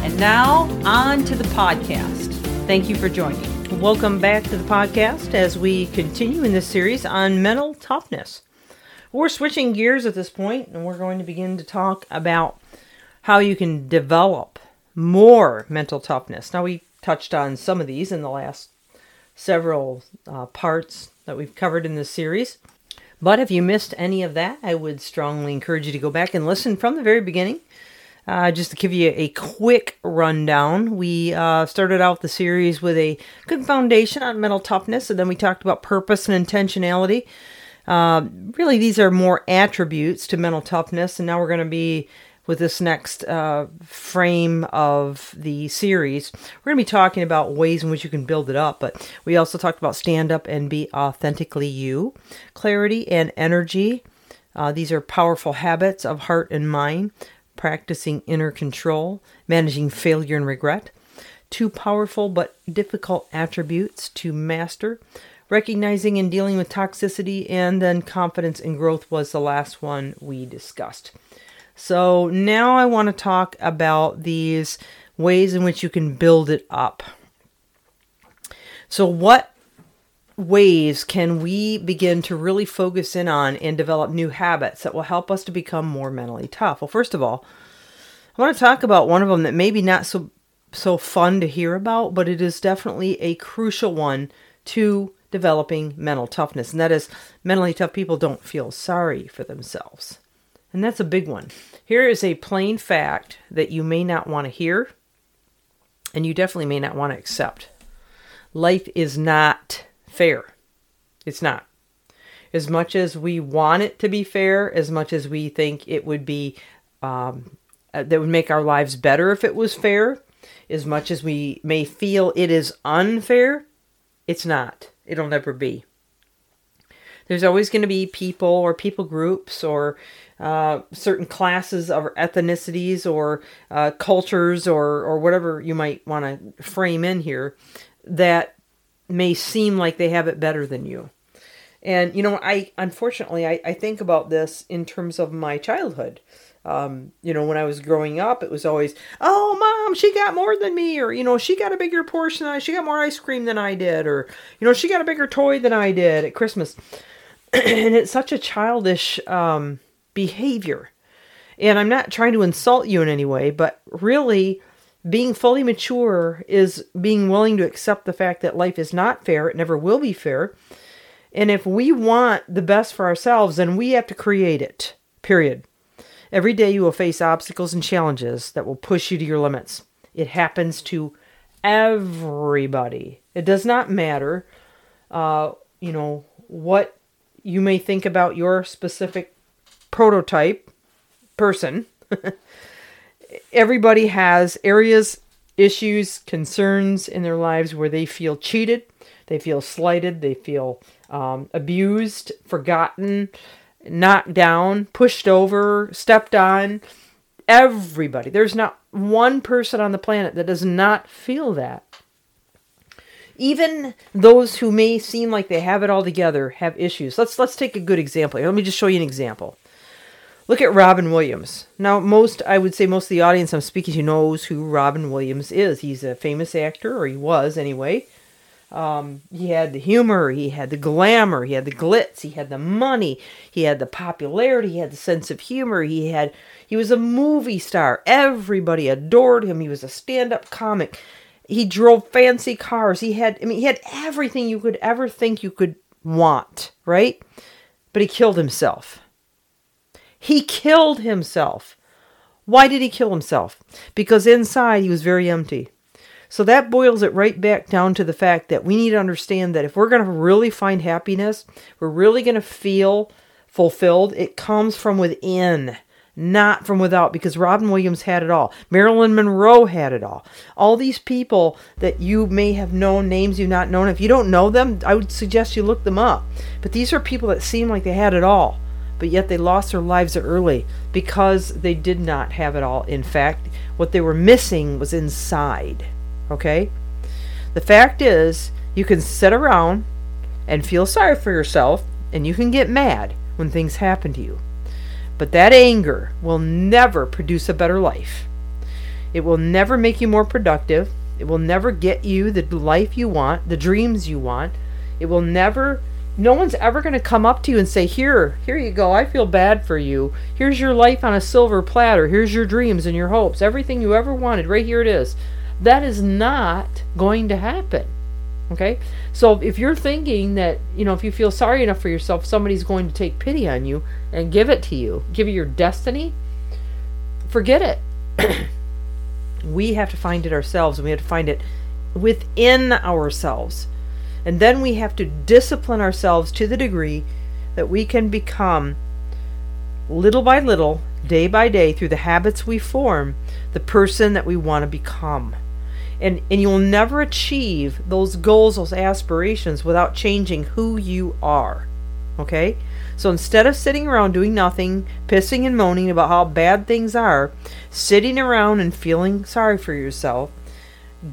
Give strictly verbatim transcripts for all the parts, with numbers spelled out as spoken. And now, on to the podcast. Thank you for joining. Welcome back to the podcast as we continue in this series on mental toughness. We're switching gears at this point, and we're going to begin to talk about how you can develop more mental toughness. Now, we touched on some of these in the last several uh, parts that we've covered in this series. But if you missed any of that, I would strongly encourage you to go back and listen from the very beginning. Uh, just to give you a quick rundown, we uh, started out the series with a good foundation on mental toughness, and then we talked about purpose and intentionality. Uh, really, these are more attributes to mental toughness, and now we're going to be, with this next uh, frame of the series, we're going to be talking about ways in which you can build it up, but we also talked about stand up and be authentically you, clarity and energy. Uh, these are powerful habits of heart and mind, practicing inner control, managing failure and regret, two powerful but difficult attributes to master, recognizing and dealing with toxicity, and then confidence and growth was the last one we discussed. So now I want to talk about these ways in which you can build it up. So what ways can we begin to really focus in on and develop new habits that will help us to become more mentally tough? Well, first of all, I want to talk about one of them that maybe not so so fun to hear about, but it is definitely a crucial one to developing mental toughness, and that is mentally tough people don't feel sorry for themselves. And that's a big one. Here is a plain fact that you may not want to hear, and you definitely may not want to accept. Life is not fair. It's not. As much as we want it to be fair, as much as we think it would be, um, that would make our lives better if it was fair, as much as we may feel it is unfair, it's not. It'll never be. There's always going to be people or people groups or uh, certain classes of ethnicities or uh, cultures or, or whatever you might want to frame in here that may seem like they have it better than you. And, you know, I, unfortunately, I, I think about this in terms of my childhood. Um, you know, when I was growing up, it was always, oh, mom, she got more than me, or, you know, she got a bigger portion than I, she got more ice cream than I did, or, you know, she got a bigger toy than I did at Christmas. And it's such a childish um, behavior. And I'm not trying to insult you in any way, but really, being fully mature is being willing to accept the fact that life is not fair. It never will be fair. And if we want the best for ourselves, then we have to create it, period. Every day you will face obstacles and challenges that will push you to your limits. It happens to everybody. It does not matter, uh, you know, what you may think about your specific prototype person. Everybody has areas, issues, concerns in their lives where they feel cheated, they feel slighted, they feel um, abused, forgotten, knocked down, pushed over, stepped on. Everybody. There's not one person on the planet that does not feel that. Even those who may seem like they have it all together have issues. Let's let's take a good example. Let me just show you an example. Look at Robin Williams. Now, most, I would say most of the audience I'm speaking to knows who Robin Williams is. He's a famous actor, or he was anyway. Um, he had the humor, he had the glamour, he had the glitz, he had the money, he had the popularity, he had the sense of humor, he had, he was a movie star. Everybody adored him. He was a stand-up comic. He drove fancy cars. He had, I mean, he had everything you could ever think you could want, right? But he killed himself. He killed himself. Why did he kill himself? Because inside he was very empty. So that boils it right back down to the fact that we need to understand that if we're going to really find happiness, we're really going to feel fulfilled, it comes from within, not from without, because Robin Williams had it all. Marilyn Monroe had it all. All these people that you may have known, names you've not known. If you don't know them, I would suggest you look them up. But these are people that seem like they had it all, but yet they lost their lives early because they did not have it all. In fact, what they were missing was inside. Okay? The fact is, you can sit around and feel sorry for yourself, and you can get mad when things happen to you. But that anger will never produce a better life. It will never make you more productive. It will never get you the life you want, the dreams you want. It will never, no one's ever going to come up to you and say, here, here you go, I feel bad for you. Here's your life on a silver platter. Here's your dreams and your hopes. Everything you ever wanted, right here it is. That is not going to happen. Okay? So if you're thinking that, you know, if you feel sorry enough for yourself, somebody's going to take pity on you and give it to you, give you your destiny, forget it. We have to find it ourselves, and we have to find it within ourselves. And then we have to discipline ourselves to the degree that we can become, little by little, day by day, through the habits we form, the person that we want to become. And and you'll never achieve those goals, those aspirations, without changing who you are. Okay? So instead of sitting around doing nothing, pissing and moaning about how bad things are, sitting around and feeling sorry for yourself,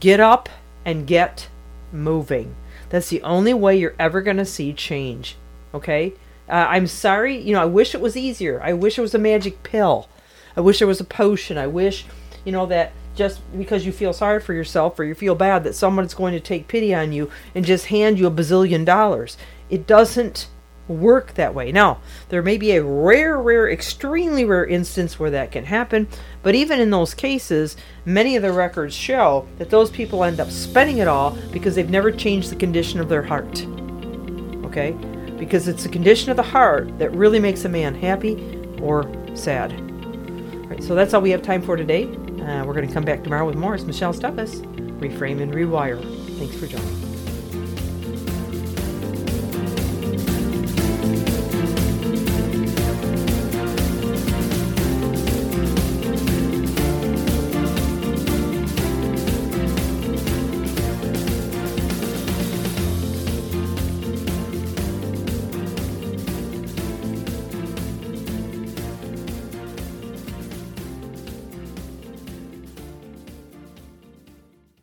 get up and get moving. That's the only way you're ever going to see change. Okay? Uh, I'm sorry. You know, I wish it was easier. I wish it was a magic pill. I wish there was a potion. I wish, you know, that just because you feel sorry for yourself or you feel bad that someone's going to take pity on you and just hand you a bazillion dollars. It doesn't work that way. Now, there may be a rare, rare, extremely rare instance where that can happen, but even in those cases, many of the records show that those people end up spending it all because they've never changed the condition of their heart. Okay? Because it's the condition of the heart that really makes a man happy or sad. All right, so that's all we have time for today. Uh, we're going to come back tomorrow with more. It's Michelle Stuffas, Reframe and Rewire. Thanks for joining.